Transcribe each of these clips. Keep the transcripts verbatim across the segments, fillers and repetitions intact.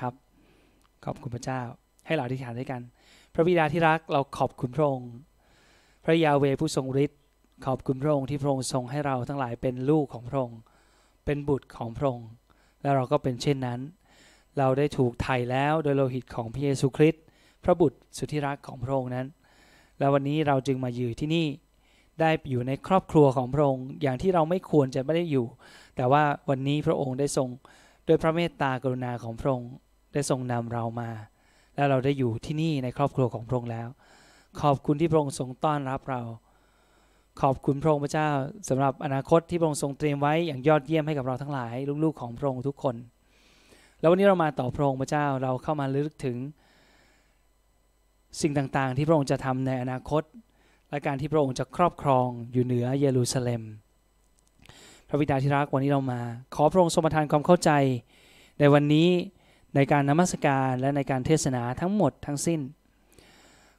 นะครับขอบคุณพระเจ้าให้เราอธิษฐานด้วยกันพระบิดาที่รักเราขอบคุณพระองค์พระยาห์เวห์ผู้ทรงฤทธิ์ขอบคุณพระองค์ที่พระองค์ทรงให้เราทั้งหลายเป็นลูกของพระองค์เป็นบุตรของพระองค์และเราก็เป็นเช่นนั้นเราได้ถูกไถ่แล้วโดยโลหิตของพระเยซูคริสต์พระบุตรสุดที่รักของพระองค์นั้นและวันนี้เราจึงมาอยู่ที่นี่ได้อยู่ในครอบครัวของพระองค์อย่างที่เราไม่ควรจะไม่ได้อยู่แต่ว่าวันนี้พระองค์ได้ทรงโดยพระเมตตากรุณาของพระองค์ได้ทรงนำเรามาและเราได้อยู่ที่นี่ในครอบครัวของพระองค์แล้วขอบคุณที่พระองค์ทรงต้อนรับเราขอบคุณพระองค์พระเจ้าสำหรับอนาคตที่พระองค์ทรงเตรียมไว้อย่างยอดเยี่ยมให้กับเราทั้งหลายลูกๆของพระองค์ทุกคนแล้ววันนี้เรามาต่อพระองค์พระเจ้าเราเข้ามาลึกถึงสิ่งต่างๆที่พระองค์จะทำในอนาคตและการที่พระองค์จะครอบครองอยู่เหนือเยรูซาเล็มพระบิดาที่รักวันนี้เรามาขอพระองค์ทรงประทานความเข้าใจในวันนี้ในการนมัสการและในการเทศนาทั้งหมดทั้งสิ้น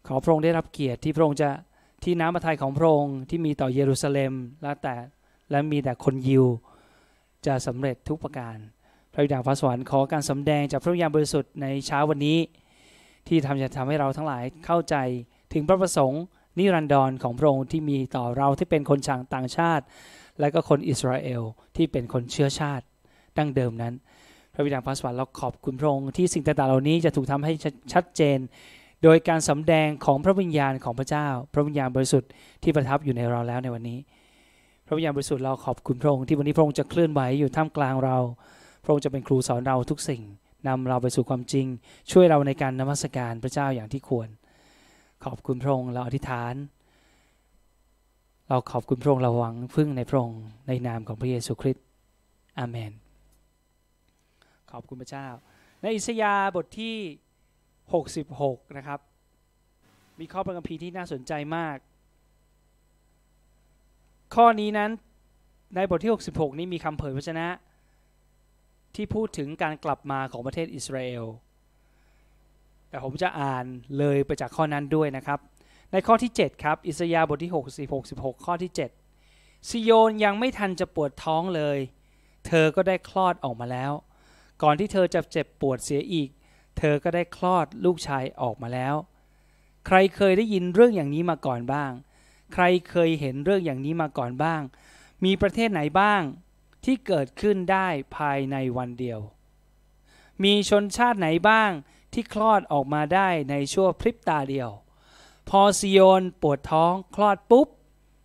ขอพระองค์ได้รับเกียรติที่พระองค์จะที่น้ำพระทัยของพระองค์ที่มีต่อเยรูซาเล็มและแต่และมีแต่คนยิวจะสำเร็จทุกประการพระบิดาฟ้าสวรรค์ขอการสำแดงจากพระวิญญาณบริสุทธิ์ในเช้าวันนี้ที่ทำจะทำให้เราทั้งหลายเข้าใจถึงพระประสงค์นิรันดรของพระองค์ที่มีต่อเราที่เป็นคนต่างชาติและก็คนอิสราเอลที่เป็นคนเชื้อชาติดั้งเดิมนั้นพระบิดาฟ้าสวรรค์เราขอบคุณพระองค์ที่สิ่งต่างๆเหล่านี้จะถูกทำให้ชัดเจนโดยการสำแดงของพระวิญญาณของพระเจ้าพระวิญญาณบริสุทธิ์ที่ประทับอยู่ในเราแล้วในวันนี้พระวิญญาณบริสุทธิ์เราขอบคุณพระองค์ที่วันนี้พระองค์จะเคลื่อนไหวอยู่ท่ามกลางเราพระองค์จะเป็นครูสอนเราทุกสิ่งนำเราไปสู่ความจริงช่วยเราในการนมัสการพระเจ้าอย่างที่ควรขอบคุณพระองค์เราอธิษฐานเราขอบคุณพระองค์เราหวังพึ่งในพระองค์ในนามของพระเยซูคริสต์อาเมนขอบคุณพระเจ้าในอิสยาห์บทที่หกสิบหกนะครับมีข้อพระคัมภีร์ที่น่าสนใจมากข้อนี้นั้นในบทที่หกสิบหกนี้มีคำเผยพระชนะที่พูดถึงการกลับมาของประเทศอิสราเอลแต่ผมจะอ่านเลยไปจากข้อนั้นด้วยนะครับในข้อที่เจ็ดครับอิสยาห์บทที่หกสิบหกข้อที่เจ็ดซิโยนยังไม่ทันจะปวดท้องเลยเธอก็ได้คลอดออกมาแล้วก่อนที่เธอจะเจ็บปวดเสียอีกเธอก็ได้คลอดลูกชายออกมาแล้วใครเคยได้ยินเรื่องอย่างนี้มาก่อนบ้างใครเคยเห็นเรื่องอย่างนี้มาก่อนบ้างมีประเทศไหนบ้างที่เกิดขึ้นได้ภายในวันเดียวมีชนชาติไหนบ้างที่คลอดออกมาได้ในชั่วพริบตาเดียวพอซิโยนปวดท้องคลอดปุ๊บ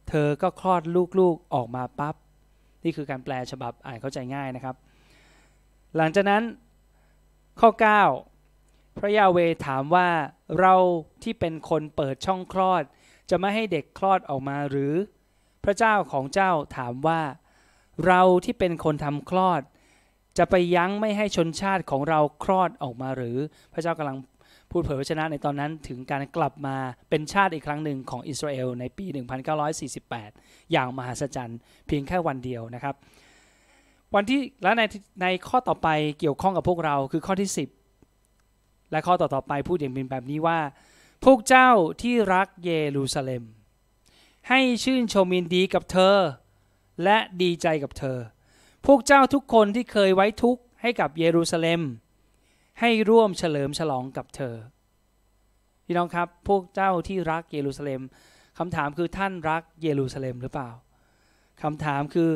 เธอก็คลอดลูกๆออกมาปั๊บนี่คือการแปลฉบับอ่านเข้าใจง่ายนะครับหลังจากนั้นข้อเก้าพระยาห์เวห์ถามว่าเราที่เป็นคนเปิดช่องคลอดจะไม่ให้เด็กคลอดออกมาหรือพระเจ้าของเจ้าถามว่าเราที่เป็นคนทำคลอดจะไปยั้งไม่ให้ชนชาติของเราคลอดออกมาหรือพระเจ้ากำลังพูดเผยพระชนะในตอนนั้นถึงการกลับมาเป็นชาติอีกครั้งหนึ่งของอิสราเอลในปีหนึ่งพันเก้าร้อยสี่สิบแปดอย่างมหัศจรรย์เพียงแค่วันเดียวนะครับวันที่และในในข้อต่อไปเกี่ยวข้องกับพวกเราคือข้อที่สิบและข้อต่อๆไปพูดอย่างเป็นแบบนี้ว่าพวกเจ้าที่รักเยรูซาเล็มให้ชื่นชมยินดีกับเธอและดีใจกับเธอพวกเจ้าทุกคนที่เคยไว้ทุกข์ให้กับเยรูซาเล็มให้ร่วมเฉลิมฉลองกับเธอพี่น้องครับพวกเจ้าที่รักเยรูซาเล็มคำถามคือท่านรักเยรูซาเล็มหรือเปล่าคำถามคือ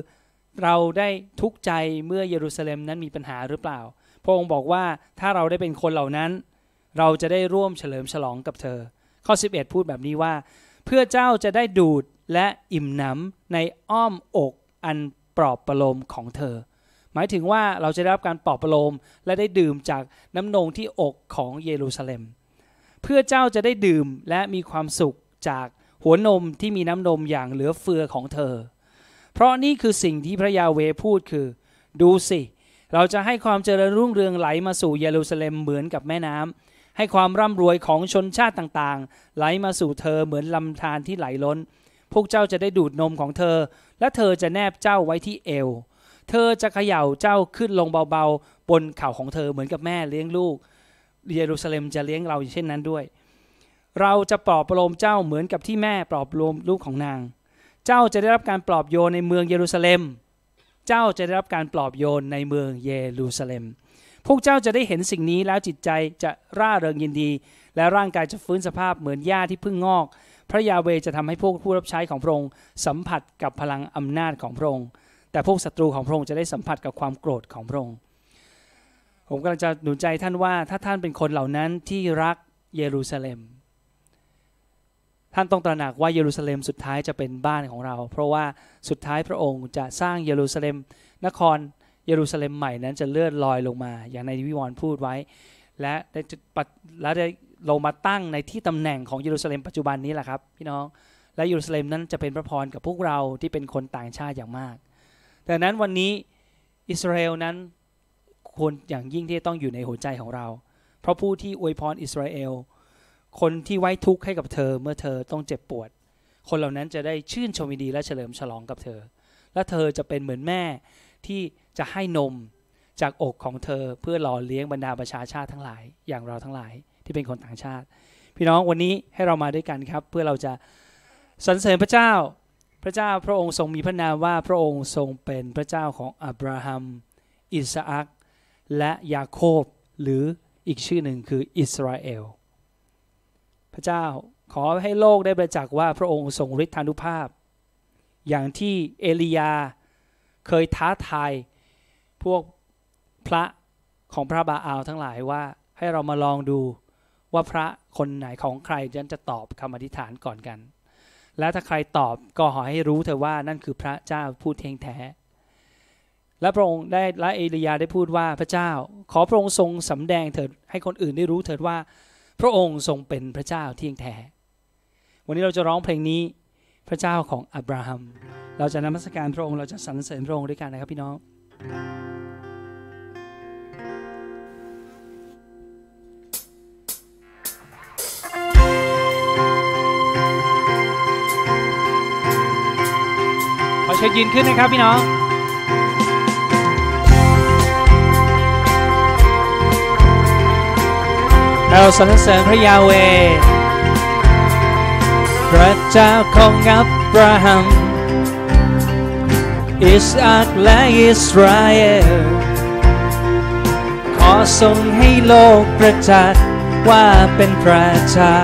เราได้ทุกข์ใจเมื่อเยรูซาเล็มนั้นมีปัญหาหรือเปล่าพระองค์บอกว่าถ้าเราได้เป็นคนเหล่านั้นเราจะได้ร่วมเฉลิมฉลองกับเธอข้อสิบเอ็ดพูดแบบนี้ว่าเพื่อเจ้าจะได้ดูดและอิ่มหนำในอ้อมอกอันปลอบประโลมของเธอหมายถึงว่าเราจะได้รับการปลอบประโลมและได้ดื่มจากน้ำนมที่อกของเยรูซาเล็มเพื่อเจ้าจะได้ดื่มและมีความสุขจากหัวนมที่มีน้ำนมอย่างเหลือเฟือของเธอเพราะนี่คือสิ่งที่พระยาห์เวห์พูดคือดูสิเราจะให้ความเจริญรุ่งเรืองไหลมาสู่เยรูซาเล็มเหมือนกับแม่น้ำให้ความร่ำรวยของชนชาติต่างๆไหลมาสู่เธอเหมือนลำธารที่ไหลล้นพวกเจ้าจะได้ดูดนมของเธอและเธอจะแนบเจ้าไว้ที่เอวเธอจะเขย่าเจ้าขึ้นลงเบาๆบนเข่าของเธอเหมือนกับแม่เลี้ยงลูกเยรูซาเล็มจะเลี้ยงเราเช่นนั้นด้วยเราจะปลอบประโลมเจ้าเหมือนกับที่แม่ปลอบประโลมลูกของนางเจ้าจะได้รับการปลอบโยนในเมืองเยรูซาเล็มเจ้าจะได้รับการปลอบโยนในเมืองเยรูซาเล็มพ วกเจ้าจะได้เห็นสิ่งนี้แล้วจิตใจจะร่าเริงยินดีและร่างกายจะฟื้นสภาพเหมือนหญ้าที่เพิ่งงอกพระยาเวห์จะทำให้พวกผู้รับใช้ของพระองค์สัมผัสกับพลังอำนาจของพระองค์แต่พวกศัตรูของพระองค์จะได้สัมผัสกับความโกรธของพระองค์ผมกำลังจะหนุนใจท่านว่าถ้าท่านเป็นคนเหล่านั้นที่รักเยรูซาเล็มท่านต้องตระหนักว่าเยรูซาเล็มสุดท้ายจะเป็นบ้านของเราเพราะว่าสุดท้ายพระองค์จะสร้างเยรูซาเล็มนครเยรูซาเล็มใหม่นั้นจะเลื่อนลอยลงมาอย่างในวิวรณ์พูดไว้และได้จุดปัดและได้ลงมาตั้งในที่ตำแหน่งของเยรูซาเล็มปัจจุบันนี้แหละครับพี่น้องและเยรูซาเล็มนั้นจะเป็นพระพรกับพวกเราที่เป็นคนต่างชาติอย่างมากแต่นั้นวันนี้อิสราเอลนั้นควรอย่างยิ่งที่ต้องอยู่ในหัวใจของเราเพราะผู้ที่อวยพรอิสราเอลคนที่ไว้ทุกข์ให้กับเธอเมื่อเธอต้องเจ็บปวดคนเหล่านั้นจะได้ชื่นชมยินดีและเฉลิมฉลองกับเธอและเธอจะเป็นเหมือนแม่ที่จะให้นมจากอกของเธอเพื่อหล่อเลี้ยงบรรดาประชาชาติทั้งหลายอย่างเราทั้งหลายที่เป็นคนต่างชาติพี่น้องวันนี้ให้เรามาด้วยกันครับเพื่อเราจะสรรเสริญพระเจ้าพระเจ้าพระองค์ทรงมีพระนามว่าพระองค์ทรงเป็นพระเจ้าของอับราฮัมอิสอัคและยาโคบหรืออีกชื่อหนึ่งคืออิสราเอลพระเจ้าขอให้โลกได้ประจักษ์ว่าพระองค์ทรงฤทธานุภาพอย่างที่เอลียาเคยท้าทายพวกพระของพระบาอาลทั้งหลายว่าให้เรามาลองดูว่าพระคนไหนของใครนั้นจะตอบคำอธิษฐานก่อนกันและถ้าใครตอบก็ขอให้รู้เถอะว่านั่นคือพระเจ้าผู้เที่ยงแท้และพระองค์ได้และเอลียาได้พูดว่าพระเจ้าขอพระองค์ทรงสำแดงเถิดให้คนอื่นได้รู้เถิดว่าพระองค์ทรงเป็นพระเจ้าเที่ยงแท้วันนี้เราจะร้องเพลงนี้พระเจ้าของอับราฮัมเราจะนมัสการพระองค์เราจะสรรเสริญพระองค์ด้วยกันนะครับพี่น้องขอเชิญยืนขึ้นนะครับพี่น้องเราสรรเสริญพระยาเวห์พระเจ้าของอับราฮัมอิสอัคและอิสราเอลขอทรงให้โลกประจักษ์ว่าเป็นพระเจ้า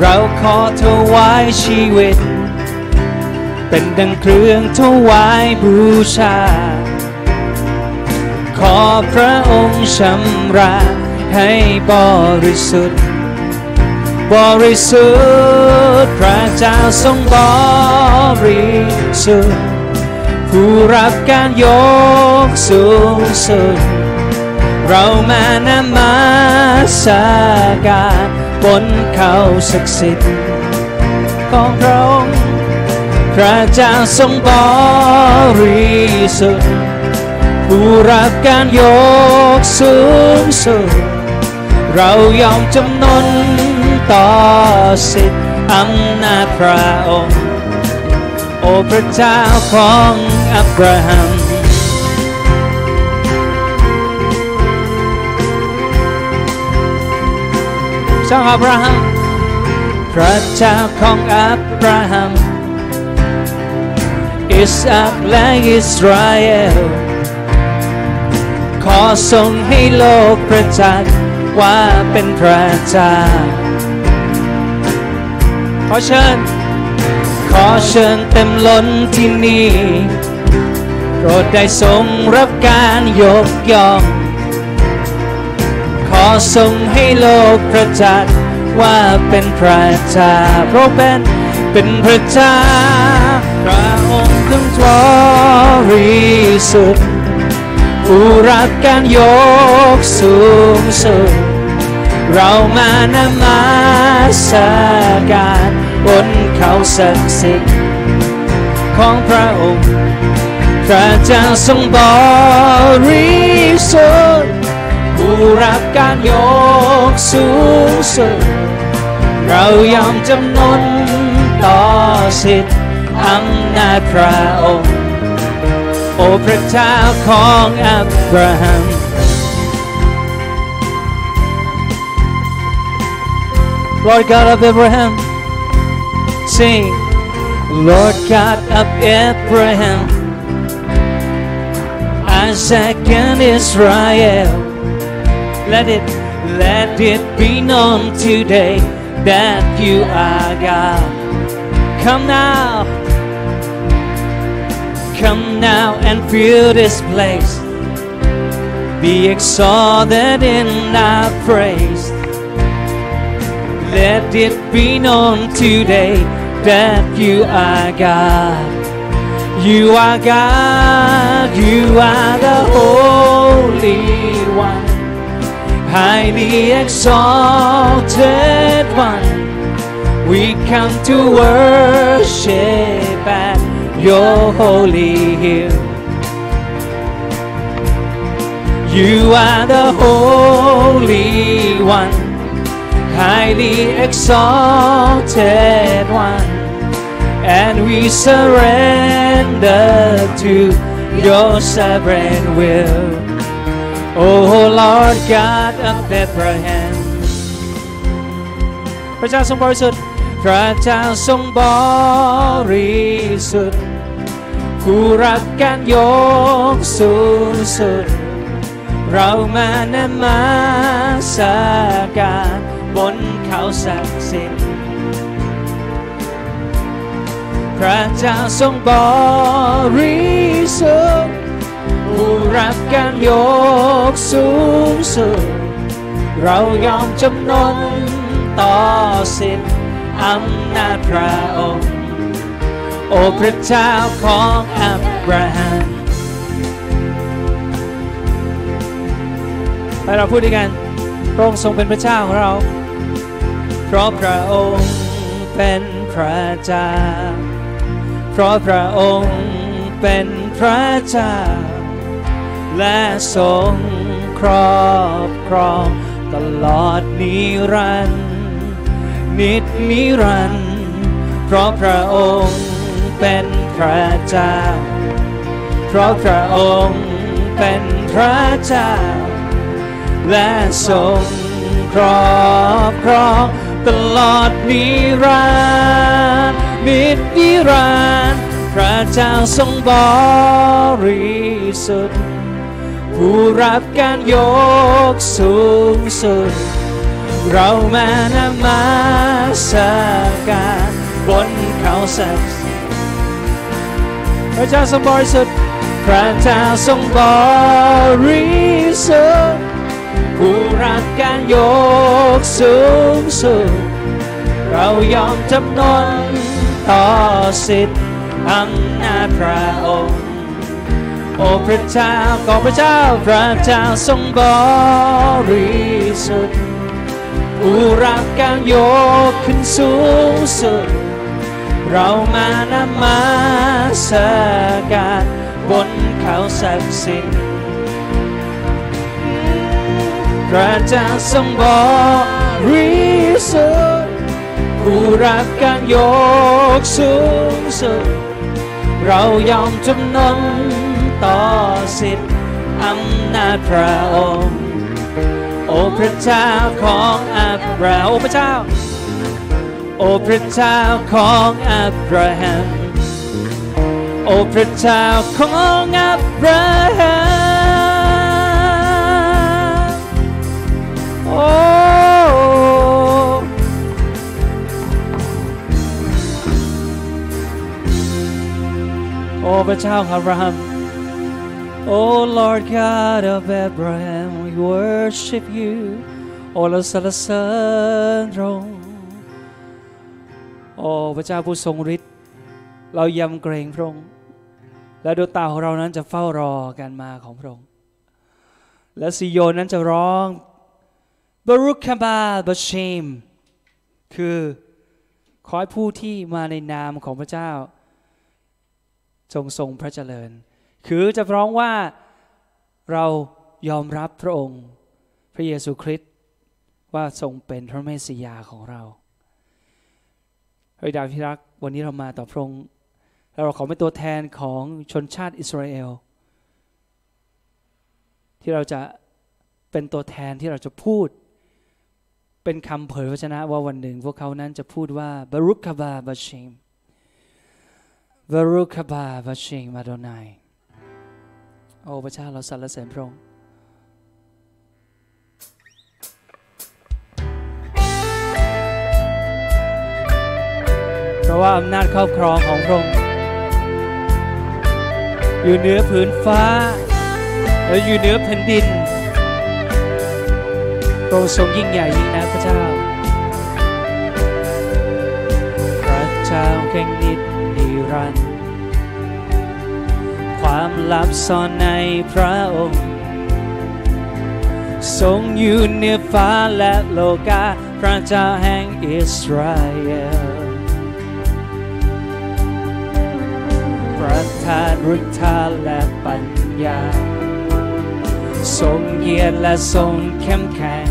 เราขอถวายชีวิตเป็นดังเครื่องถวายบูชาขอพระองค์ชำระให้บริสุทธิ์บริสุทธิ์พระเจ้าทรงบริสุทธิ์ผู้รับการยกสูงสุดเรามานมัสการบนเขาศักดิ์สิทธิ์ของพระองค์พระเจ้าทรงบริสุทธิ์ผู้รับการยกสูงสุดเรายอมจำนนต่อสิทธิ์อำนาจพระองค์โอพระเจ้าของอับราฮัมเจ้าอับราฮัมพระเจ้าของอับราฮัมอิสอัคและอิสราเอลขอทรงให้โลกประจักษ์ว่าเป็นพระเจ้าขอเชิญขอเชิญเต็มล้นที่นี่โปรดได้ทรงรับการยกย่องขอทรงให้โลกประจักษ์ว่าเป็นพระเจ้าเพราะเป็นเป็นพระเจ้าพระองค์ทรงบริสุทธิ์ผู้รับการยกสูงสุดเรามานมัสการบนเขาศักดิ์สิทธิ์ของพระองค์พระเจ้าทรงบริสุทธิ์ผู้รับการยกสูงสุดเรายอมจำนนต่อสิทธิ์อำนาจพระองค์โอพระเจ้าของอับราฮัมLord God of Abraham, sing. Lord God of Abraham, Isaac and Israel. Let it, let it be known today that you are God. Come now, come now and fill this place. Be exalted in our praise. Let it be known today that you are God. You are God, you are the Holy One, highly exalted One. We come to worship at your holy hill. You are the Holy One, highly exalted One, and we surrender to your sovereign will. O Lord God of Bethlehem. พระเจ้าทรงบริสุทธิ์ พระเจ้าทรงบริสุทธิ์ ผู้รับการยกสูงสุด เรามานมัสการบนเขาศักดิ์สิทธิ์พระเจ้าทรงบริสุทธิ์ผู้รับการยกสูงสุดเรายอมจำนนต่อสิทธิ์อำนาจพระองค์โอ้พระเจ้าของอับราฮัมให้เราพูดด้วยกันพระองค์ทรงเป็นพระเจ้าของเราเพราะพระองค์เป็นพระเจ้าเพราะพระองค์เป็นพระเจ้าและทรงครอบครองตลอดนิรันดร์นิจนิรันดร์เพราะพระองค์เป็นพระเจ้าเพราะพระองค์เป็นพระเจ้าและทรงครอบครองตลอดนิรันดร์นิจนิรันดร์พระเจ้าทรงบริสุทธิ์ผู้รับการยกสูงสุดเรามานมัสการบนเขาศักดิ์สิทธิ์พระเจ้าทรงบริสุทธิ์พระเจ้าทรงบริสุทธิ์ผู้รับการยกสูงสุดเรายอมจำนนต่อสิทธิ์อำนาจพระองค์โอ้พระเจ้าขอพระเจ้าพระเจ้าทรงบริสุทธิ์ผู้รับการยกขึ้นสูงสุดเรามานมัสการบนเขาศักดิ์สิทธิ์พระเจ้าทรงบริสุทธิ์ผู้รับการยกสูงสุดเรายอมจำนนต่อสิทธิ์อำนาจพระองค์โอ้พระเจ้าของอับราฮัมโอ้พระเจ้าโอ้พระเจ้าของอับราฮัมโอ้พระเจ้าของอับราฮัมโอ้โอ้พระเจ้าของอับราฮัม Oh Lord God of Abraham we worship you โอ้เราสรรเสริญพระองค์โอ้พระเจ้าผู้ทรงฤทธิ์เรายำเกรงพระองค์และดวงตาของเรานั้นจะเฝ้ารอการมาของพระองค์และซิโยนนั้นจะร้องบารุคคาบาบาเชมคือขอให้ผู้ที่มาในนามของพระเจ้าจงทรงพระเจริญคือจะร้องว่าเรายอมรับพระองค์พระเยซูคริสต์ว่าทรงเป็นพระเมสสิยาของเราเฮ้ยดาวที่รักวันนี้เรามาต่อพระองค์แล้วเราขอเป็นตัวแทนของชนชาติอิสราเอลที่เราจะเป็นตัวแทนที่เราจะพูดเป็นคำเผยวจนะว่าวันหนึ่งพวกเขานั้นจะพูดว่าบารุคคาบาบาเชมบารุคคาบาบาเชมอโดนัย โอ้พระเจ้าเราสรรเสริญพระองค์เพราะว่าอำนาจครอบครองของพระองค์อยู่เหนือผืนฟ้าและอยู่เหนือแผ่นดินพระองค์ทรงยิ่งใหญ่ยิ่งนักพระเจ้าพระเจ้าแห่งนิจนิรันดร์ความลับซ่อนในพระองค์ทรงอยู่เหนือฟ้าและโลกาพระเจ้าแห่งอิสราเอลประทานฤทธาและปัญญาทรงเยียดและทรงเข้มแข็ง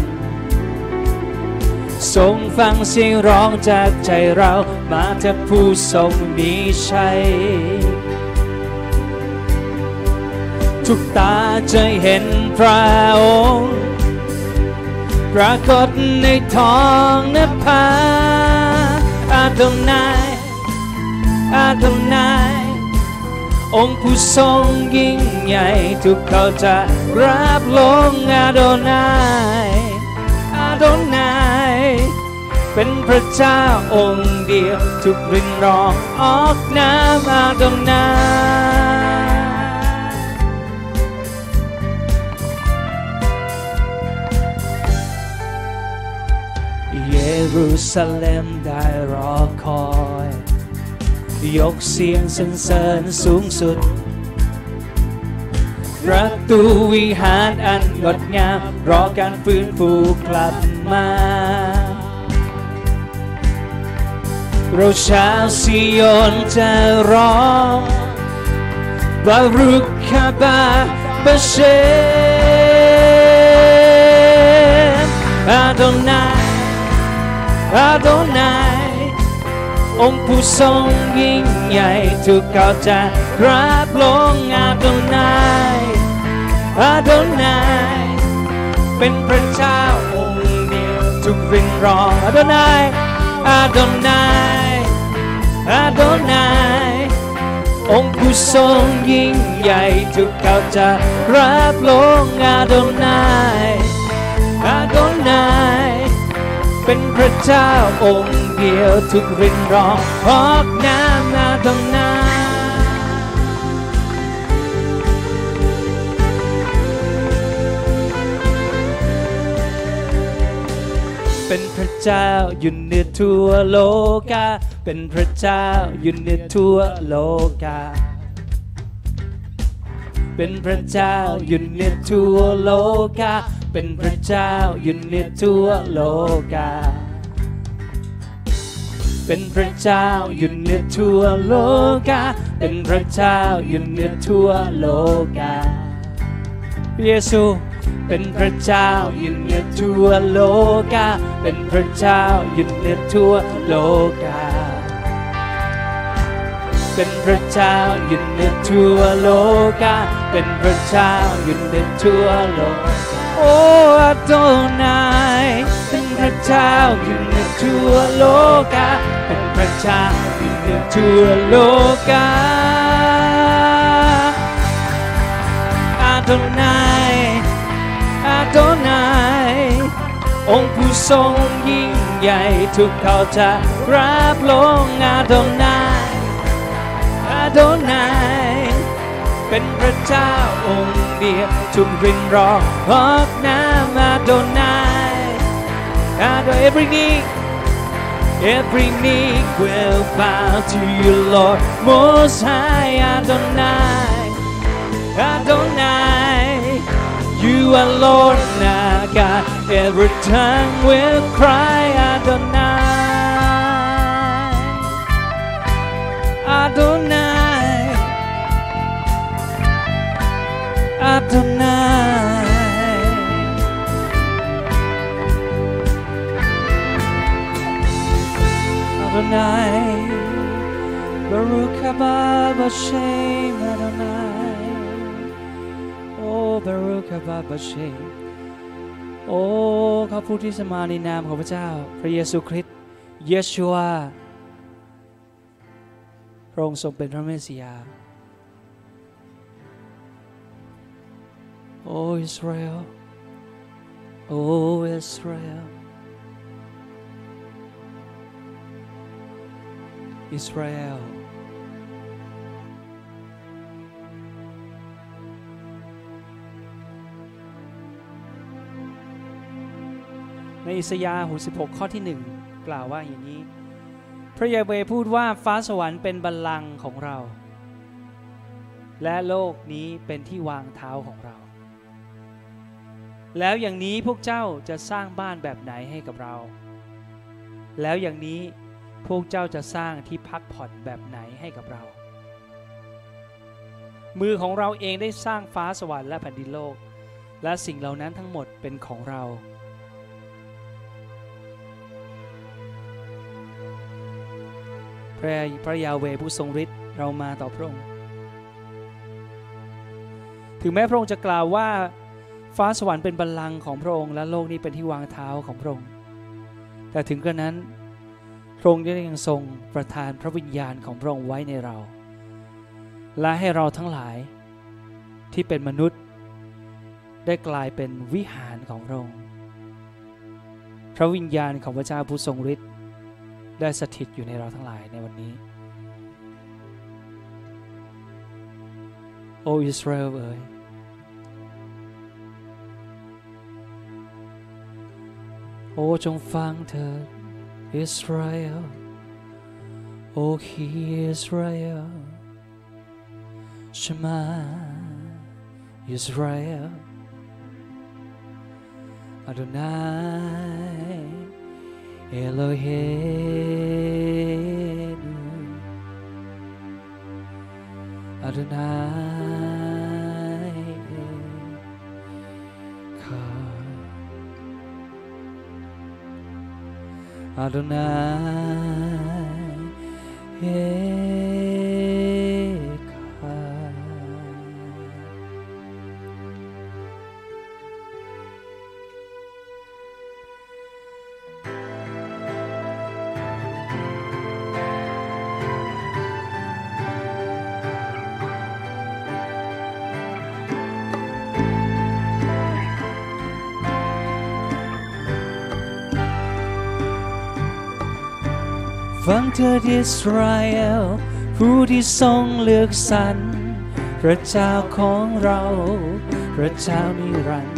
ทรงฟังเสียงร้องจากใจเรามาจากผู้ทรงมีชัยทุกตาจะเห็นพระองค์ปรากฏในท้องนภาอาดงนายอาดงนายองค์ผู้ทรงยิ่งใหญ่ทุกเขาจะรับลงอาดงนายอาดงนายเป็นพระเจ้าองค์เดียวทุกรินร้องออกน้ำอาดงนายเยรูซาเล็มได้รอคอยยกเสียงสรรเสริญสูงสุดประตูวิหารอันงดงามรอการฟื้นฟูกลับมาเราชาวซิโยนจะร้องบารุกฮาบาบะเชมอาดอนไนอาดอนไนองค์ผู้ทรงยิ่งใหญ่ทุกเขาจะรับลงอาดอนไนอาดอนไนเป็นพระเจ้าองค์เดียวทุกริ้นร้องอาดอนไนอาดอนไนอาดอนไนองค์ผู้ทรงยิ่งใหญ่ทุกเขาจะรับลงอาดอนไนอาดอนไนเป็นพระเจ้าองค์เดียวทุกรินร้องออกน้ำอาดอนไนเป็นพระเจ้าอยู่เหนือทั่วโลกาเป็นพระเจ้าอยู่เหนือทั่วโลกาเป็นพระเจ้าอยู่เหนือทั่วโลกาเป็นพระเจ้าอยู่เหนือทั่วโลกาเป็นพระเจ้าอยู่เหนือทั่วโลกาเป็นพระเจ้าอยู่เหนือทั่วโลกาเยซูเป็นพระเจ้าอยู่เหนือทั่วโลกาเป็นพระเจ้าอยู่เหนือทั่วโลกาเป็นพระเจ้าอยู่เหนือทั่วโลกาเป็นพระเจ้าอยู่เหนือทั่วโลกาโอ้อาดอนายเป็นพระเจ้าอยู่เหนือทั่วโลกาเป็นพระเจ้าอยู่เหนือทั่วโลกาอาดอนายอาดอนายองค์ผู้ทรงยิ่งใหญ่ทุกเขาจะรับลงอาดอนายอาดอนายเป็นพระเจ้าองค์เดียวทุกรินร้องออกน้ำอาดอนไนอาดอน every knee every knee will bow to you Lord Most High อาดอนไนอาดอนไน you are Lord our God every tongue will cry อาดอนไนอาดอนไนอาดอนไนอาดอนไนบารุกฮาบาบะเชมอาดอนไนโอ้บารุกฮาบาบะเชมโอ้ข้าผู้ที่สมาในนามของพระเจ้าพระเยซูคริสต์เยชัวพระองค์ทรงเป็นพระเมสสิยา O Israel, O Israel, Israel.ในอิสยาห์หกสิบหกข้อที่หนึ่งกล่าวว่าอย่างนี้พระยาเวห์พูดว่าฟ้าสวรรค์เป็นบัลลังก์ของเราและโลกนี้เป็นที่วางเท้าของเราแล้วอย่างนี้พวกเจ้าจะสร้างบ้านแบบไหนให้กับเราแล้วอย่างนี้พวกเจ้าจะสร้างที่พักผ่อนแบบไหนให้กับเรามือของเราเองได้สร้างฟ้าสวรรค์และแผ่นดินโลกและสิ่งเหล่านั้นทั้งหมดเป็นของเราพระพระยาเวห์ผู้ทรงฤทธิ์เรามาต่อพระองค์ถึงแม้พระองค์จะกล่าวว่าฟ้าสวรรค์เป็นบัลลังก์ของพระองค์และโลกนี้เป็นที่วางเท้าของพระองค์แต่ถึงกระนั้นพระองค์ได้ยังทรงประทานพระวิญญาณของพระองค์ไว้ในเราและให้เราทั้งหลายที่เป็นมนุษย์ได้กลายเป็นวิหารของพระองค์พระวิญญาณของพระเจ้าผู้ทรงฤทธิ์ได้สถิตอยู่ในเราทั้งหลายในวันนี้โอ้อิสราเอลเอ๋ยโอ้จงฟังเถิดอิสราเอลโอ้ขี้อิสราเอลชมาอิสราเอลอาโดนัยEloheinu Adonai Echad Adonai Echadฟังเถิดอิสราเอลผู้ที่ทรงเลือกสรรพระเจ้าของเราพระเจ้านิรันดร์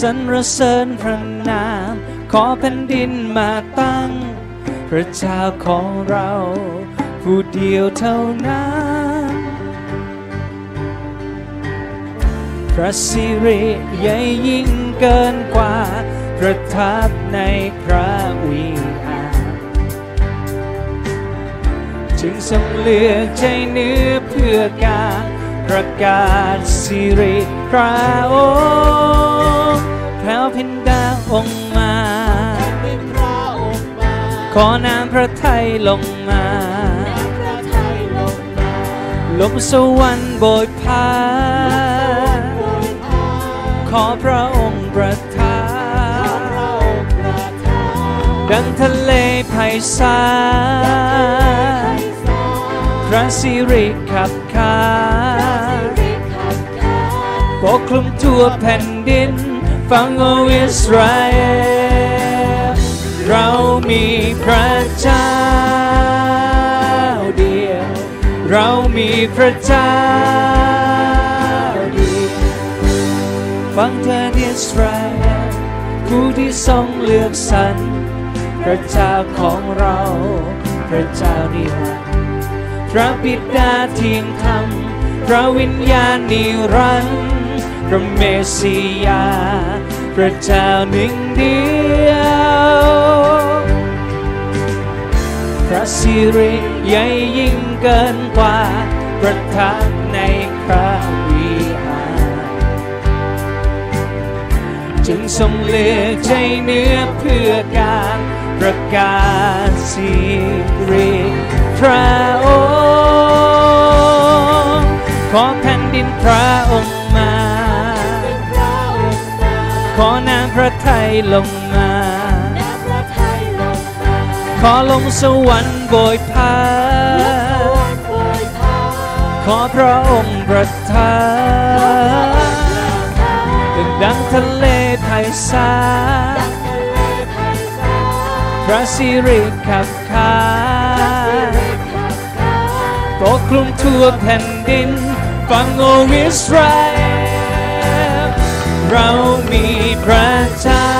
สรรเสริญพระนามขอแผ่นดินมาตั้งพระเจ้าของเราผู้เดียวเท่านั้นพระสิริใหญ่ยิ่งเกินกว่าประทับในพระวิหารจึงทรงเลือกใจเนื้อเพื่อการประกาศสิริพระองค์แผ่วพินดาองค์มาขอน้ำพระทัยลงมาลมสวรรค์โบยผ่านขอพระองค์ประทานดังทะเลไพศาลพระสิริขับขานปกคลุมทั่วแผ่นดินฟังโออิสราเอลเรามีพระเจ้าเดียวเรามีพระเจ้าเดียวฟังเถิดอิสราเอลผู้ที่ทรงเลือกสรรพระเจ้าของเราพระเจ้านิรันดร์พระบิดาเที่ยงธรรมพระวิญญาณนิรันดร์พระเมสสิยาพระเจ้าหนึ่งเดียวพระสิริใหญ่ยิ่งเกินกว่าประทับในพระวิหารจึงทรงเลือกใจเนื้อเพื่อการประกาศสิริพระองค์ขอแผ่นดินพระองค์มาขอน้ำพระทัยลงมาขอลงสวรรค์โบยพาขอพระองค์ประทาน เป็นดังทะเลไพศาลพระสิริขับขานปกคลุมทั่วแผ่นดินฟังโออิสราเอลเรามีพระเจ้า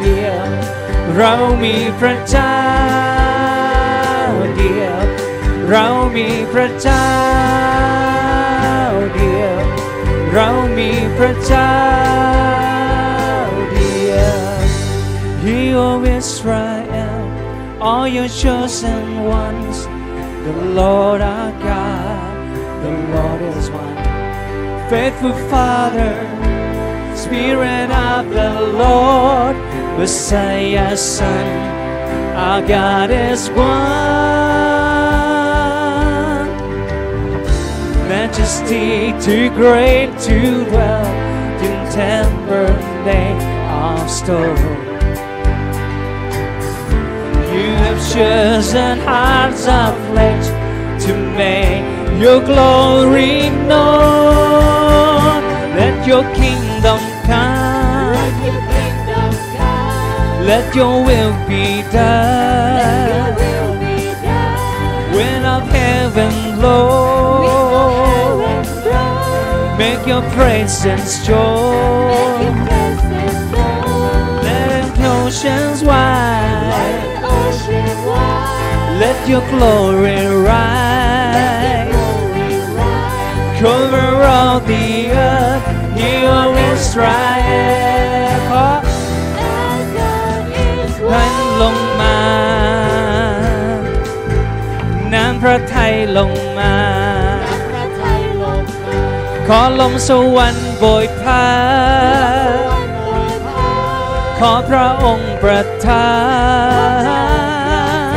เดียวเรามีพระเจ้าเดียวเรามีพระเจ้าเดียวเรามีพระเจ้าเดียว He of Israel, all your chosen ones, the Lord our God, the Lord is one. Faithful Father, Spirit of the Lord, Messiah Son, our God is one.Majesty too great to dwell in temper they are stole. You have chosen hearts of flesh to make your glory known. Let your kingdom come. Let your kingdom come. Let your will be done. Let your will be done. When of heaven glow.Make your presence joy. Let the oceans wide. Let your glory rise. Cover all the earth. You are Israel. ขอพันลงมาน้ำพระทัยลงมาขอลมสวรรค์โบยพัดขอพระองค์ประทาน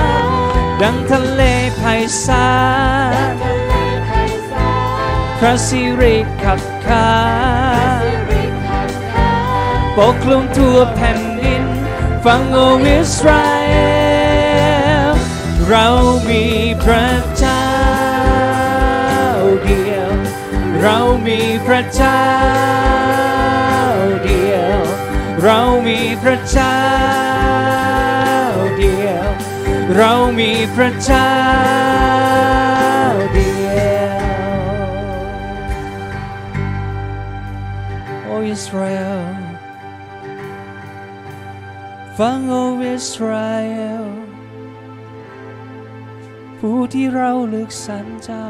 ดังทะเลไพศาลพระสิริขับขานปกคลุมทั่วแผ่นดินฟังโออิสราเอลเรามีพระเจ้าเดียวเรามีพระเจ้าเดียวเรามีพระเจ้าเดียวเรามีพระเจ้าเดียวโอ้อิสราเอลฟังโอ้อิสราเอลผู้ที่เราเลือกสรรเจ้า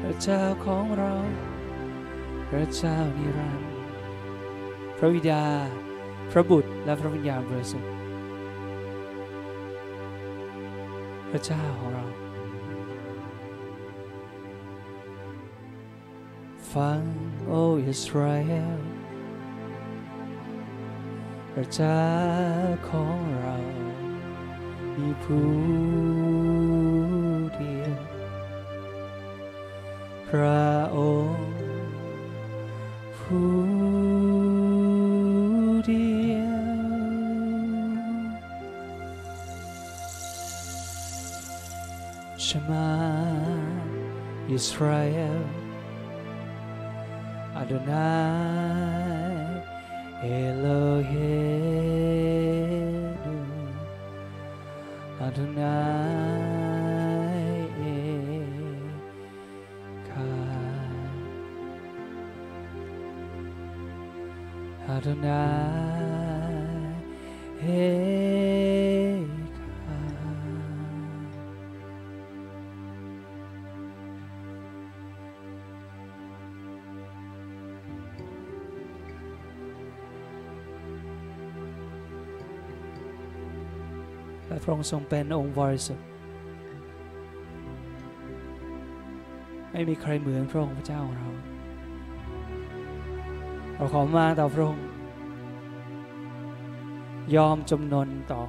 พระเจ้าของเราพระเจ้านิรันดร์พระบิดาพระบุตรและพระวิญญาณบริสุทธิ์พระเจ้าของเราฟังโออิสราเอลพระเจ้าของเรามีผู้เดียวพระองค์ผู้เดียวชมาอิสราเอลอาโดนัยเอโลเฮดูอาโดนัยAdonai Echad และพระองค์ทรงเป็นองค์บริสุทธิ์ไม่มีใครเหมือนพระองค์พระเจ้าของเราเราขอมาต่อพระองค์ยอมจำนนต่อ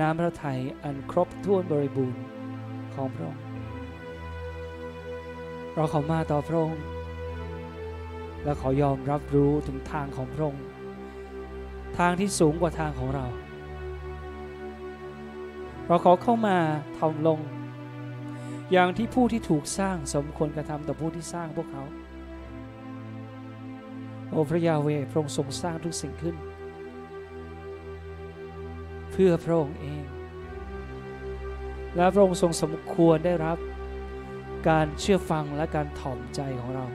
น้ำพระทัยอันครบถ้วนบริบูรณ์ของพระองค์เราขอมาต่อพระองค์และขอยอมรับรู้ถึงทางของพระองค์ทางที่สูงกว่าทางของเราเราขอเข้ามาถ่อมลง อย่างที่ผู้ที่ถูกสร้างสมควรกระทำต่อผู้ที่สร้างพวกเขาโอพระยาเวห์พระองค์ทรงสร้างทุกสิ่งขึ้นเพื่อพระองค์เองและพระองค์ทรงสมควรได้รับการเชื่อฟังและการถ่อมใจของเรา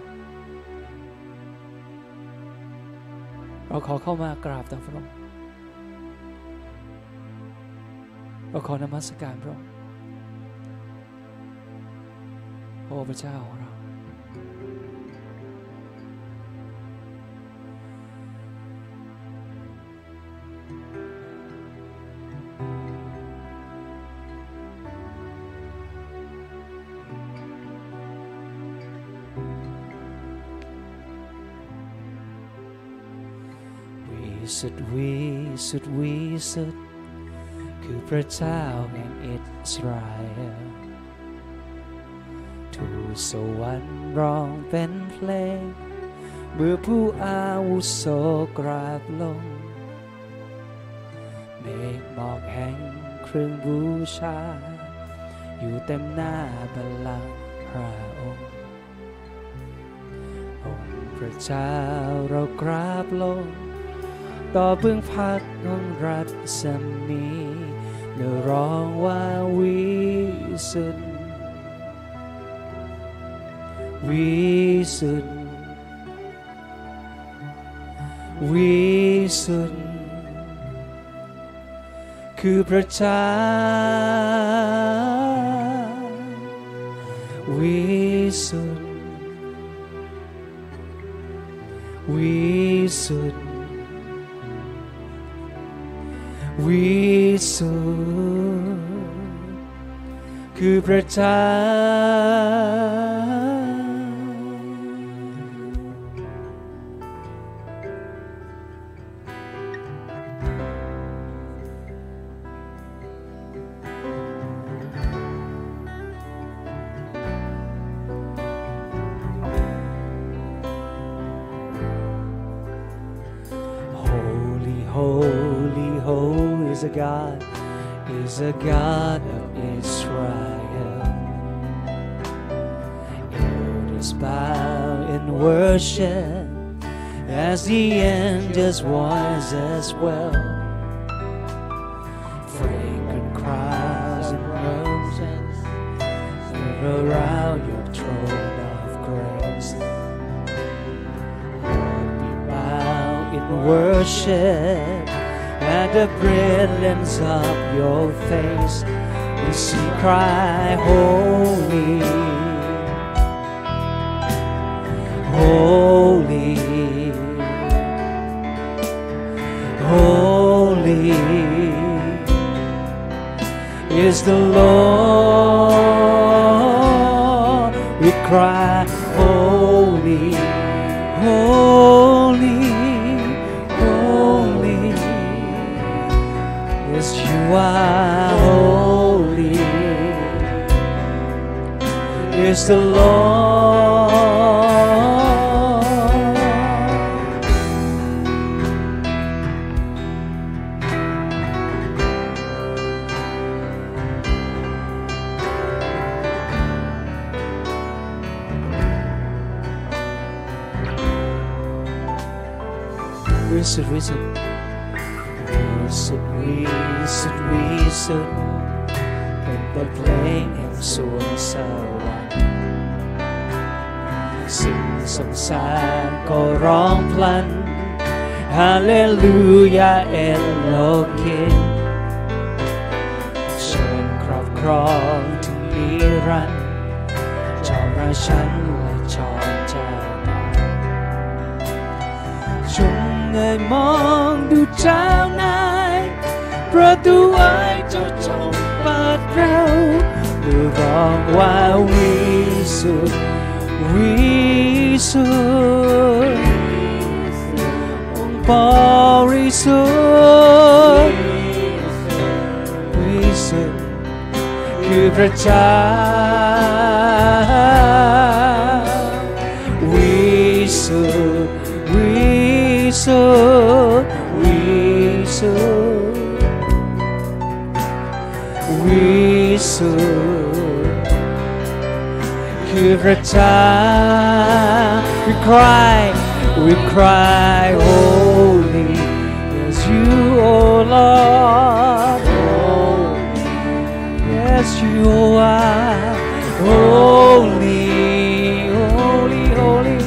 เราขอเข้ามากราบต่อพระองค์เราขอนมัสการพระองค์โอ้พระเจ้าของเราวิสุทธิ์วิสุทธิ์วิสุทธิ์คือพระเจ้าแห่งอิสราเอลทูตสวรรค์ร้องเป็นเพลงเมื่อผู้อาวุโสกราบลงเมฆหมอกแห่งเครื่องบูชาอยู่เต็มหน้าบัลลังก์พระองค์องค์พระเจ้าเรากราบลงต่อพึ่งพักของรัศมีเนื้อร้องว่าวิสุทธิ์วิสุทธิ์วิสุทธิ์คือพระเจ้าวิสุทธิ์วิสุทธิ์วิสุทธิ์คือพระเจ้าGod is a God of Israel. Elders bow in worship as the angels was as well. Fragrant crowds and roses move around your throne of grace. Lord, we bow in worship.At the brilliance of your face, we sing, cry, holy, holy, holy is the Lord. We cry, holy, holy.You are holy, is the Lord. Listen, listen, listen.วิสุทธิ์วิสุทธิ์เป็นบทเพลงแห่งสวงสวรรค์สิ่งสงสารก็ร้องพลันฮาเลลูยาเอโลคิมเชิญครอบครองถึงนิรันดร์เจ้าราชันและจอมเจ้าจงเงยมองดูเจ้านายประตูไว้เจ้าจงเปิดเราเมื่อร้องว่าวิสุทธิ์วิสุทธิ์องค์บริสุทธิ์วิสุทธิ์คือพระเจ้าวิสุทธิ์วิสุทธิ์วิสุทธิ์วิสุทธิ์ the time. We cry, we cry, holy is you, O Lord. Oh, yes, you are holy, holy, holy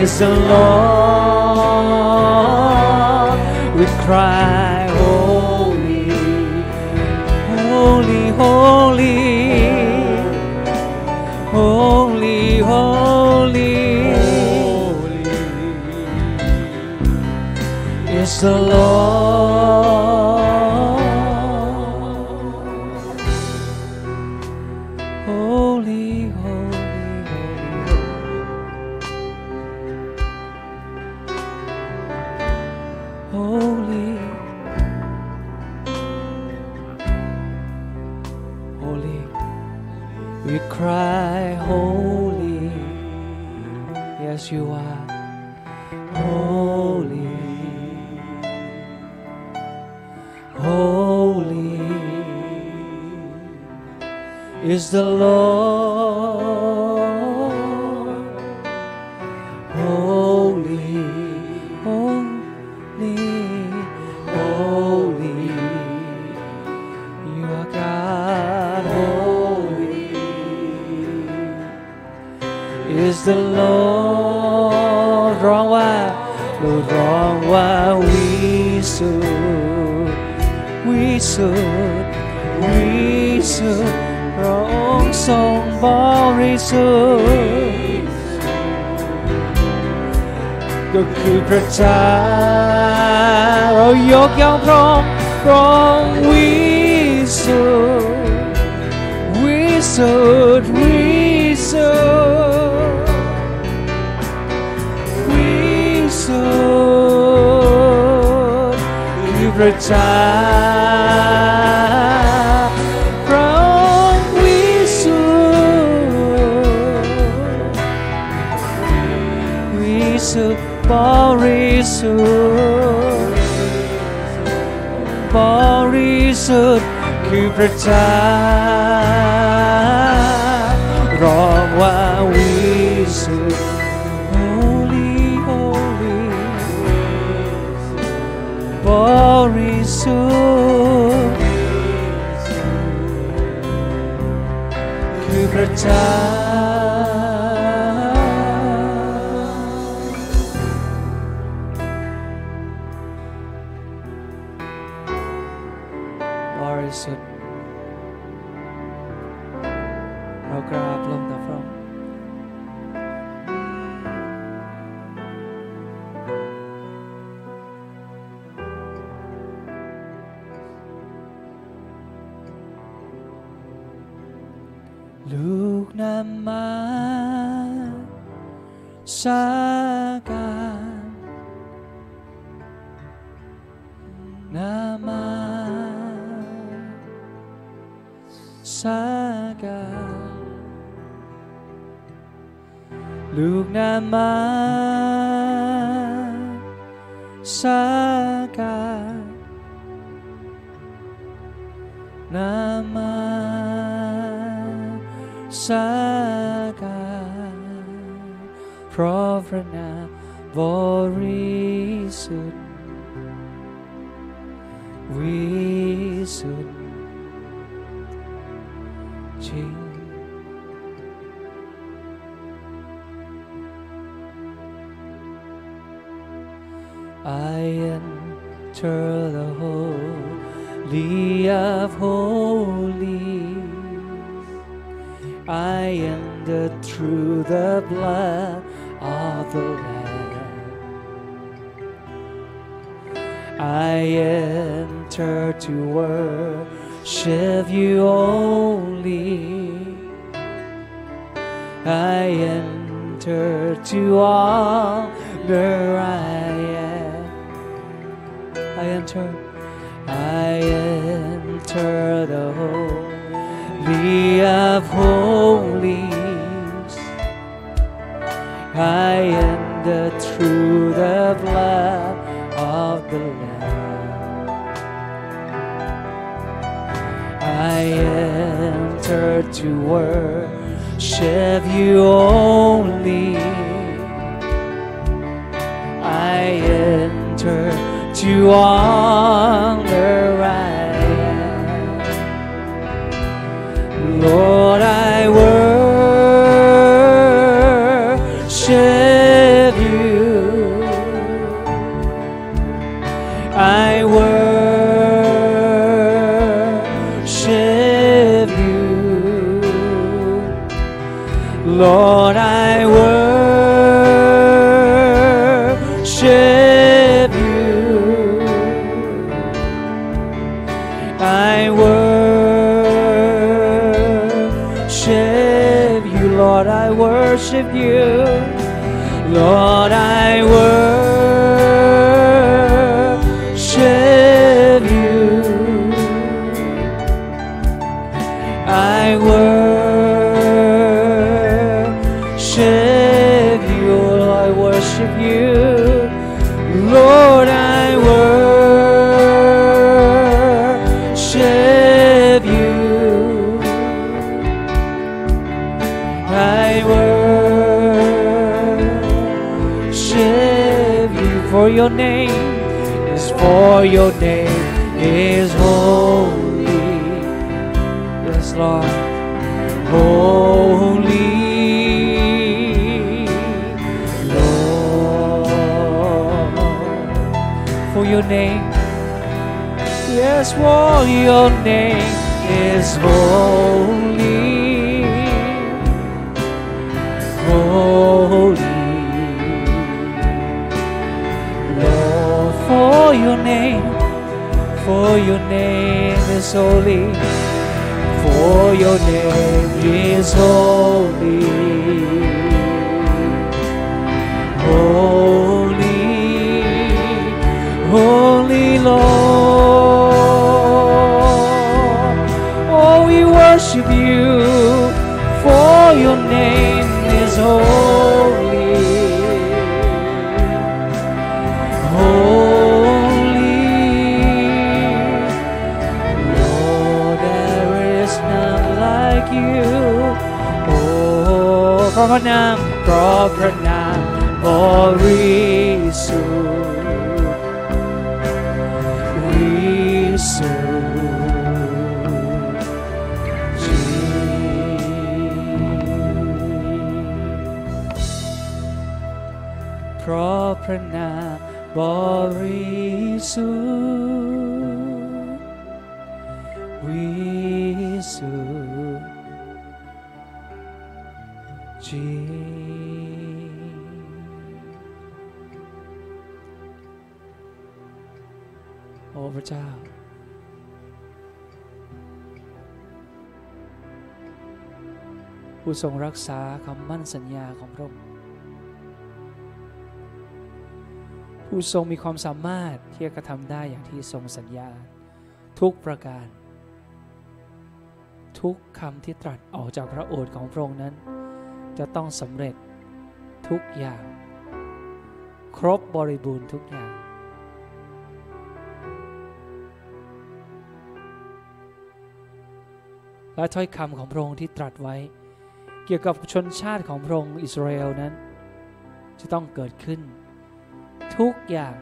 is the Lord. We cry, holy, holy, holy. Holy, holy, holy is the Lord. Holy, holy, holy, holy, holy. We cry. You are holy, holy is the Lord, holy, holy, holy, you are God, holy is the Lord. เราว่าเราร้องว่าวิสุทธิ์วิสุทธิ์พระองค์ทรงบริสุทธิ์ก็คือพระเจ้าเรายกย่องพระองค์พระองค์วิสุทธิ์วิสุทธิ์วิสุทธิ์ พระเจ้าพระองค์วิสุทธิ์วิสุทธิ์บริสุทธิ์คือพระเจ้ารอว่าวิสุทธิ์ บริสุทธิ์คือพระเจ้าบริสุทธิ์เรากราบลงต่อพระองค์ นามาสากานามาสากาพระพระนามบริสุทธิ์วิสุทธิ์จริง I enter the holy of holies. I enter through the blood of the Lamb. I enter to worship you only. I enter to honor I am. I enter, I enter the holy of holies. I enter through the blood of the Lamb. I enter to worship. touch of you only I enter to honor I am. Lord, I worship you. I worship you. Lord, I worship you. I worship you, Lord, I worship you. Lord, I worship you. I worship you, Lord, I worship you. Lord, I worship you. I worship you, for your name is for your name is holy. Yes, Lord, holy Lord, for your name, yes, for your name is holy, holy. Lord, for your name, for your name is holy, for your name is holy, holy, holy Lord. Oh, we worship you, for your name is holy.พระนามเพราะพระนามบริสุทธิ์บริสุทธิ์จริงเพราะพระนามบริสุทธิ์บริสุทธิ์โอ้พระเจ้าผู้ทรงรักษาคำมั่นสัญญาของพระองค์ผู้ทรงมีความสามารถที่จะกระทำได้อย่างที่ทรงสัญญาทุกประการทุกคำที่ตรัสออกจากพระโอษฐ์ของพระองค์นั้นจะต้องสำเร็จทุกอย่างครบบริบูรณ์ทุกอย่างและถ้อยคำของพระองค์ที่ตรัสไว้เกี่ยวกับชนชาติของพระองค์อิสราเอลนั้นจะต้องเกิดขึ้นทุกอย่าง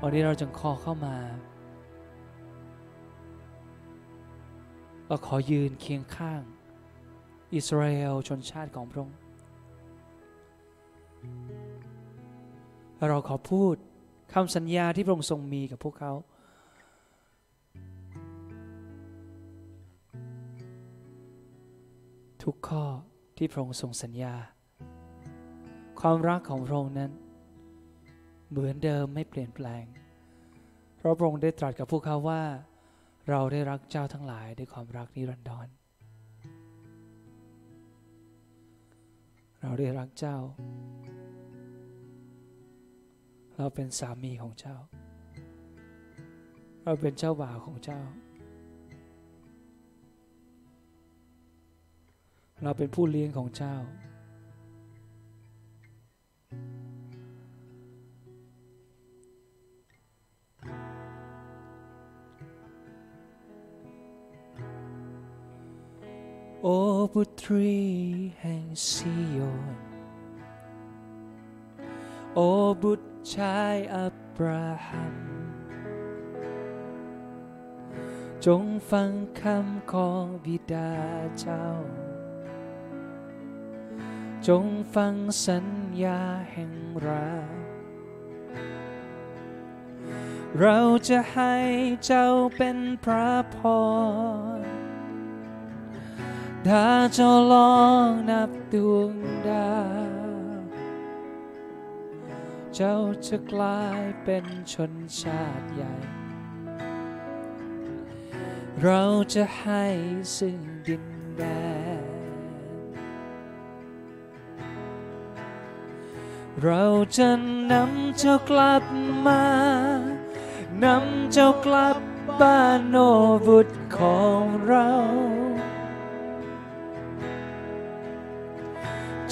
วันนี้เราจึงขอเข้ามาเราขอยืนเคียงข้างอิสราเอลชนชาติของพระองค์เราขอพูดคำสัญญาที่พระองค์ทรงมีกับพวกเขาทุกข้อที่พระองค์ทรงสัญญาความรักของพระองค์นั้นเหมือนเดิมไม่เปลี่ยนแปลงเพราะพระองค์ได้ตรัสกับพวกเขาว่าเราได้รักเจ้าทั้งหลายด้วยความรักนิรันดรเราได้รักเจ้าเราเป็นสามีของเจ้าเราเป็นเจ้าบ่าวของเจ้าเราเป็นผู้เลี้ยงของเจ้า บุตรีแห่งซิโยนโอบุตรชายอับราฮัมจงฟังคำของบิดาเจ้าจงฟังสัญญาแห่งรักเราจะให้เจ้าเป็นพระพรถ้าเจ้าลองนับดวงดาวเจ้าจะกลายเป็นชนชาติใหญ่เราจะให้ซึ่งดินแดนเราจะนำเจ้ากลับมานำเจ้ากลับบ้านโอบุตรของเรา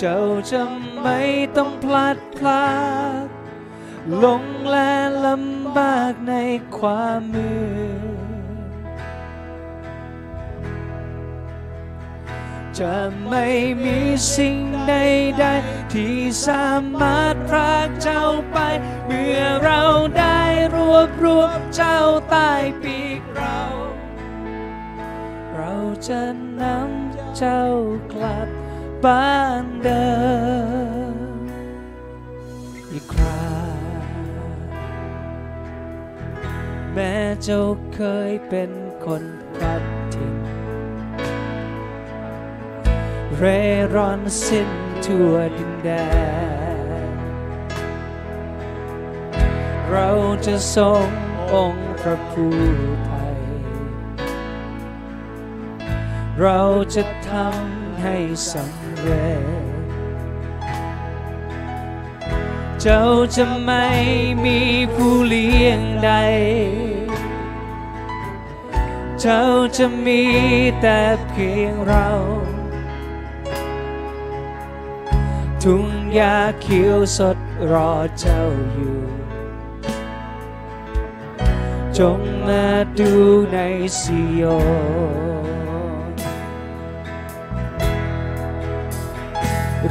เจ้าจะไม่ต้องพลัดพรากหลงและลำบากในความมืดจะไม่มีสิ่งใดๆที่สามารถพรากเจ้าไปเมื่อเราได้รวบรวมเจ้าใต้ปีกเราเราจะนำเจ้ากลับบ้านเดิมอีกครั้งแม้เจ้าเคยเป็นคนพัดถิ่นเร่ร่อนสิ้นทั่วดินแดนเราจะทรงองค์พระผู้ไทยเราจะทำให้สำเร็จเจ้าจะไม่มีผู้เลี้ยงใดเจ้าจะมีแต่เพียงเราทุ่งหญ้าเขียวสดรอเจ้าอยู่จงมาดูในซิโยน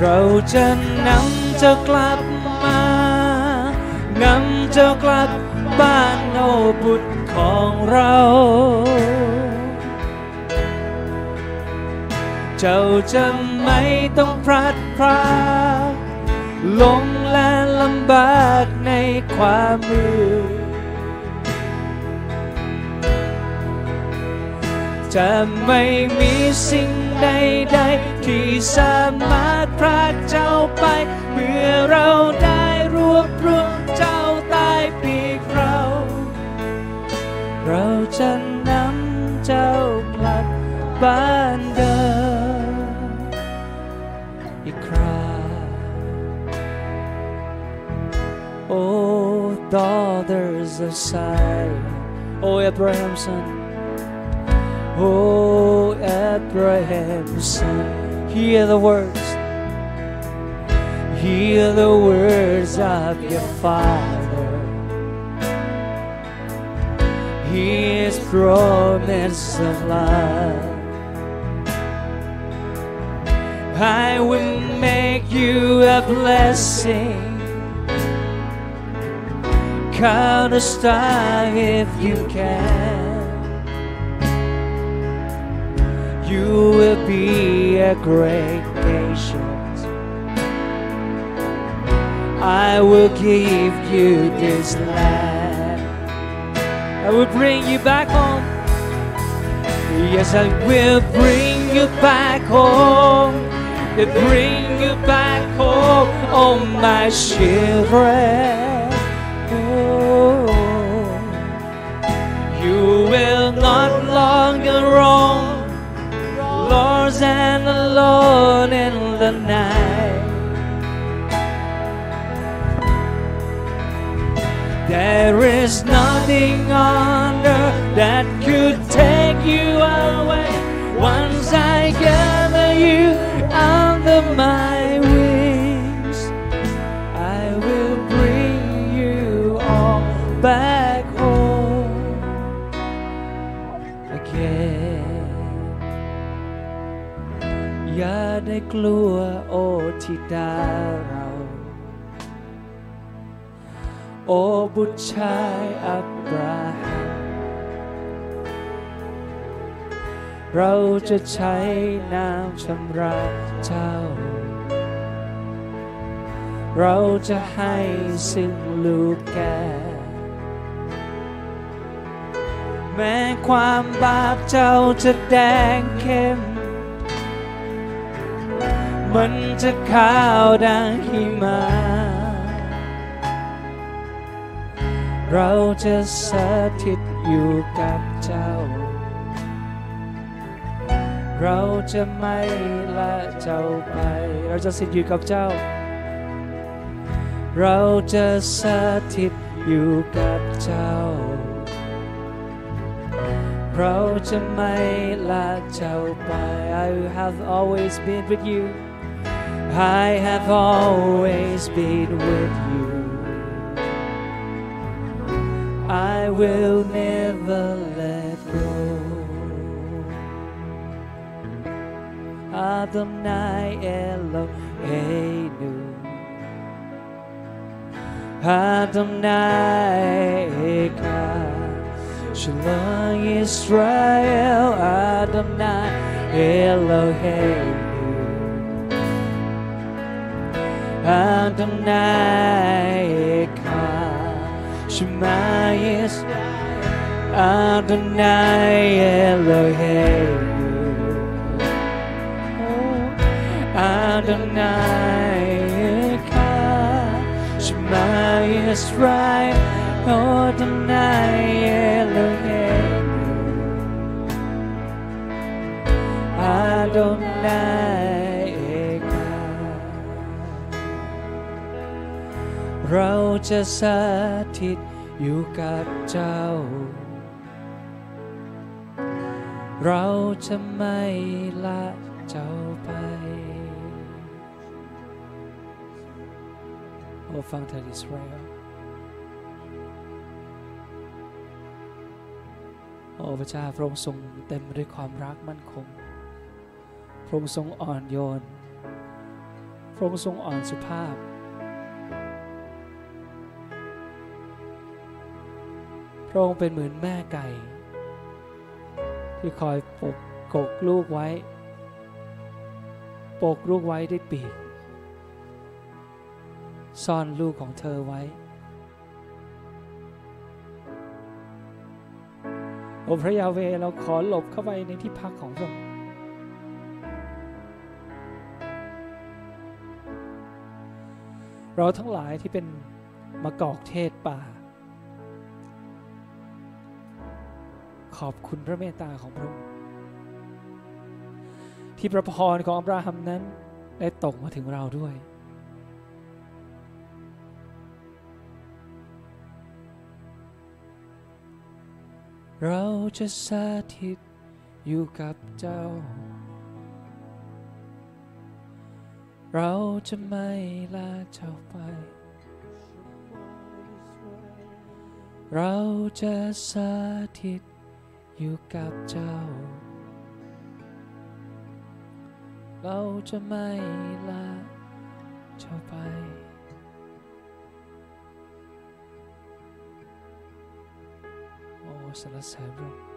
เราจะนำเจ้ากลับมานำเจ้ากลับบ้านโอบุตรของเราเจ้าจะไม่ต้องพลัดพรากหลงและลำบากในความมืดจะไม่มีสิ่งใดๆที่สามารถพรากเจ้าไปเมื่อเราได้รวบรวมเจ้าใต้ปีกเราเราจะนำเจ้ากลับบ้านเดิมOh, daughters of Zion, Oh, Abraham's son, Oh, Abraham's son, hear the words, hear the words of your father, his promise of love. I will make you a blessing.Count a star if you can. You will be a great nation. I will give you this land. I will bring you back home. Yes, I will bring you back home. I will bring you back home, oh my children.Not longer roam, lords and alone in the night. There is nothing on earth that could take you away. Once I gather you under my wings, I will bring you all back. ได้กลัวโอธิดาเราโอบุตรชายอับราฮัมเราจะใช้น้ำชำระเจ้าเราจะให้ซึ่งลูกแก่แม้ความบาปเจ้าจะแดงเข้มมันจะขาวดังหิมะเราจะสถิตอยู่กับเจ้าเราจะไม่ละเจ้าไปเราจะสถิตอยู่กับเจ้าเราจะสถิตอยู่กับเจ้าเราจะไม่ละเจ้าไป I have always been with you I have always been with you I will never let go Adonai Eloheinu Adonai Echad Shalom Israel Adonai Eloheinu Adonai Echad Shema Yisrael Adonai Eloheinu Adonai Echad Shema Yisrael Adonai Eloheinu Adonai Echad เราจะสถิตอยู่กับเจ้าเราจะไม่ละเจ้าไปโอ้ฟังเถิดอิสราเอลโอ้พระเจ้าพระองค์ทรงเต็มด้วยความรักมั่นคงพระองค์ทรงอ่อนโยนพระองค์ทรงอ่อนสุภาพพระองค์เป็นเหมือนแม่ไก่ที่คอยปกกกลูกไว้ปกลูกไว้ด้วยปีกซ่อนลูกของเธอไว้โอ้พระยาเวเราขอหลบเข้าไปในที่พักของพระองค์เราทั้งหลายที่เป็นมะกอกเทศป่าขอบคุณพระเมตตาของพระองค์ที่พระพรของอับราฮัมนั้นได้ตกมาถึงเราด้วยเราจะสถิตอยู่กับเจ้าเราจะไม่ละเจ้าไปเราจะสถิตอยู่กับเจ้าเราจะไม่ละเจ้าไปสรรเสริญ